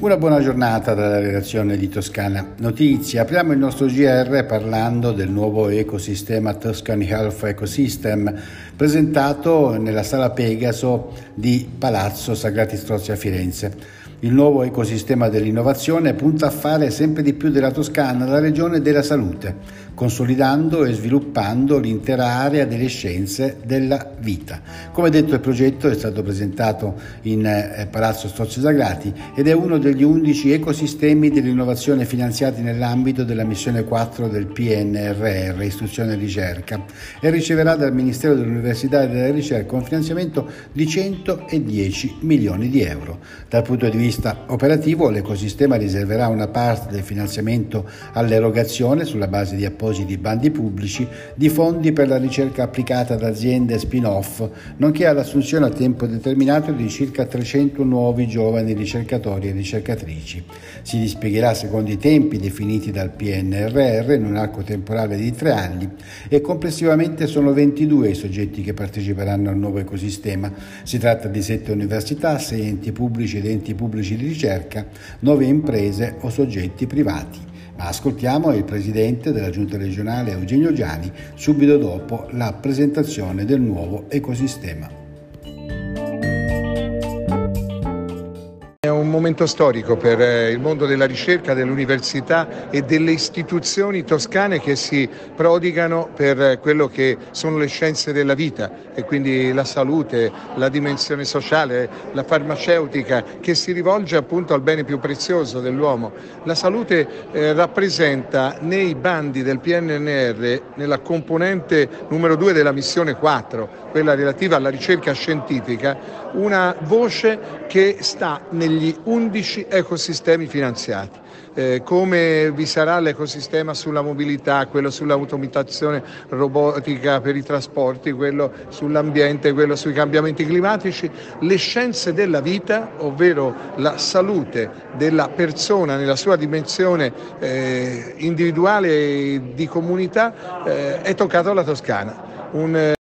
Una buona giornata dalla redazione di Toscana Notizie. Apriamo il nostro GR parlando del nuovo ecosistema Toscan Health Ecosystem presentato nella Sala Pegaso di Palazzo Sagrati Strozzi a Firenze. Il nuovo ecosistema dell'innovazione punta a fare sempre di più della Toscana la regione della salute, consolidando e sviluppando l'intera area delle scienze della vita. Come detto, il progetto è stato presentato in Palazzo Strozzi Sagrati ed è uno degli 11 ecosistemi dell'innovazione finanziati nell'ambito della missione 4 del PNRR, Istruzione e Ricerca, e riceverà dal Ministero dell'Università e della Ricerca un finanziamento di 110 milioni di euro. Dal punto di vista operativo, l'ecosistema riserverà una parte del finanziamento all'erogazione, sulla base di appositi bandi pubblici, di fondi per la ricerca applicata ad aziende spin-off, nonché all'assunzione a tempo determinato di circa 300 nuovi giovani ricercatori e ricercatrici. Si dispiegherà secondo i tempi definiti dal PNRR in un arco temporale di 3 anni e complessivamente sono 22 i soggetti che parteciperanno al nuovo ecosistema. Si tratta di 7 università, 6 enti pubblici ed enti pubblici di ricerca, 9 imprese o soggetti privati. Ma ascoltiamo il presidente della Giunta regionale Eugenio Giani subito dopo la presentazione del nuovo ecosistema. È un momento storico per il mondo della ricerca, dell'università e delle istituzioni toscane che si prodigano per quello che sono le scienze della vita e quindi la salute, la dimensione sociale, la farmaceutica, che si rivolge appunto al bene più prezioso dell'uomo. La salute rappresenta nei bandi del PNRR, nella componente numero 2 della missione 4, quella relativa alla ricerca scientifica, una voce che sta negli 11 ecosistemi finanziati. Come vi sarà l'ecosistema sulla mobilità, quello sull'automazione robotica per i trasporti, quello sull'ambiente, quello sui cambiamenti climatici, le scienze della vita, ovvero la salute della persona nella sua dimensione individuale e di comunità, è toccato alla Toscana.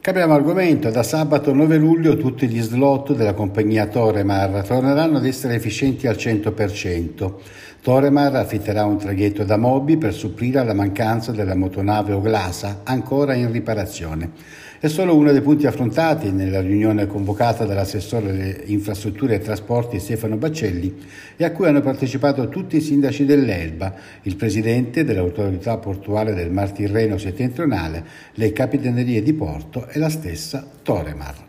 Cambiamo argomento. Da sabato 9 luglio tutti gli slot della compagnia Toremar torneranno ad essere efficienti al 100%. Toremar affitterà un traghetto da Mobi per supplire alla mancanza della motonave Oglasa, ancora in riparazione. È solo uno dei punti affrontati nella riunione convocata dall'assessore alle infrastrutture e trasporti Stefano Baccelli e a cui hanno partecipato tutti i sindaci dell'Elba, il presidente dell'autorità portuale del Mar Tirreno Settentrionale, le capitanerie di porto e la stessa Toremar.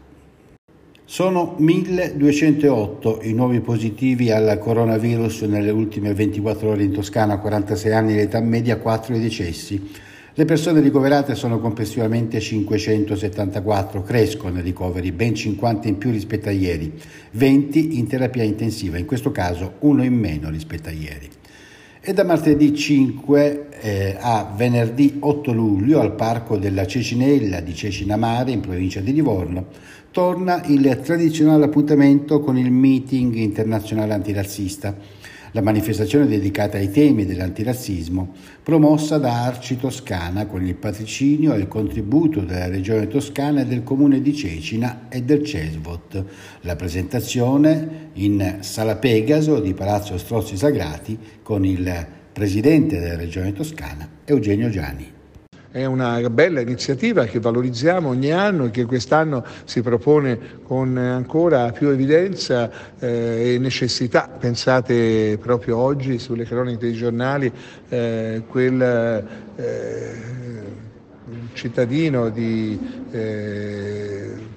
Sono 1.208 i nuovi positivi al coronavirus nelle ultime 24 ore in Toscana, 46 anni l'età media, 4 i decessi. Le persone ricoverate sono complessivamente 574, crescono i ricoveri, ben 50 in più rispetto a ieri, 20 in terapia intensiva, in questo caso 1 in meno rispetto a ieri. E da martedì 5 a venerdì 8 luglio al Parco della Cecinella di Cecina Mare, in provincia di Livorno, torna il tradizionale appuntamento con il meeting internazionale antirazzista, la manifestazione dedicata ai temi dell'antirazzismo, promossa da ARCI Toscana con il patrocinio e il contributo della Regione Toscana e del Comune di Cecina e del CESVOT. La presentazione in Sala Pegaso di Palazzo Strozzi Sagrati con il Presidente della Regione Toscana, Eugenio Giani. È una bella iniziativa che valorizziamo ogni anno e che quest'anno si propone con ancora più evidenza e necessità. Pensate proprio oggi sulle cronache dei giornali cittadino di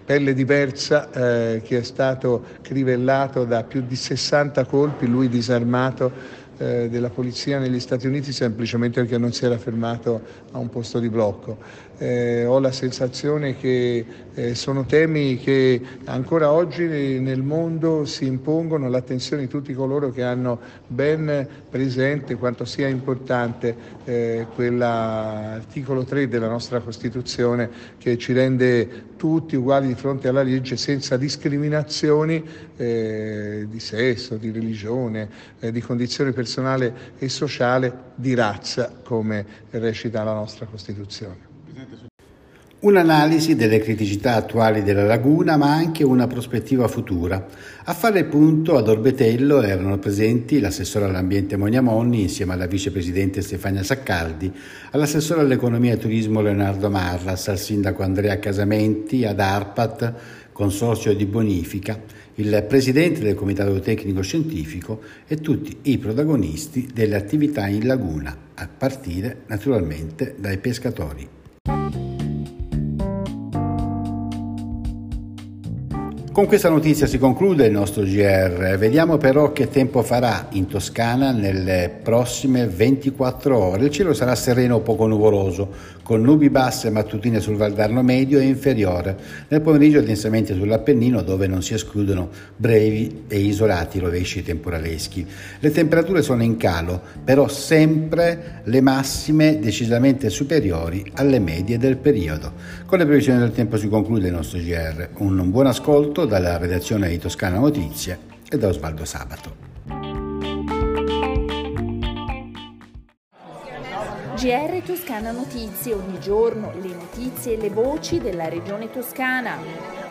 pelle diversa che è stato crivellato da più di 60 colpi, lui disarmato della polizia negli Stati Uniti semplicemente perché non si era fermato a un posto di blocco. Ho la sensazione che sono temi che ancora oggi nel mondo si impongono all'attenzione di tutti coloro che hanno ben presente quanto sia importante quell'articolo 3 della nostra Costituzione che ci rende tutti uguali di fronte alla legge senza discriminazioni di sesso, di religione, di condizione personale e sociale, di razza, come recita la nostra Costituzione. Un'analisi delle criticità attuali della laguna, ma anche una prospettiva futura. A fare il punto ad Orbetello erano presenti l'assessore all'ambiente Monia Monni insieme alla vicepresidente Stefania Saccardi, all'assessore all'economia e turismo Leonardo Marras, al sindaco Andrea Casamenti, ad Arpat, consorzio di bonifica, il presidente del comitato tecnico scientifico e tutti i protagonisti delle attività in laguna, a partire naturalmente dai pescatori. Con questa notizia si conclude il nostro GR, vediamo però che tempo farà in Toscana nelle prossime 24 ore. Il cielo sarà sereno o poco nuvoloso, con nubi basse mattutine sul Valdarno medio e inferiore, nel pomeriggio densamente sull'Appennino dove non si escludono brevi e isolati rovesci temporaleschi. Le temperature sono in calo, però sempre le massime decisamente superiori alle medie del periodo. Con le previsioni del tempo si conclude il nostro GR, un buon ascolto dalla redazione di Toscana Notizie e da Osvaldo Sabato. GR Toscana Notizie, ogni giorno le notizie e le voci della regione Toscana.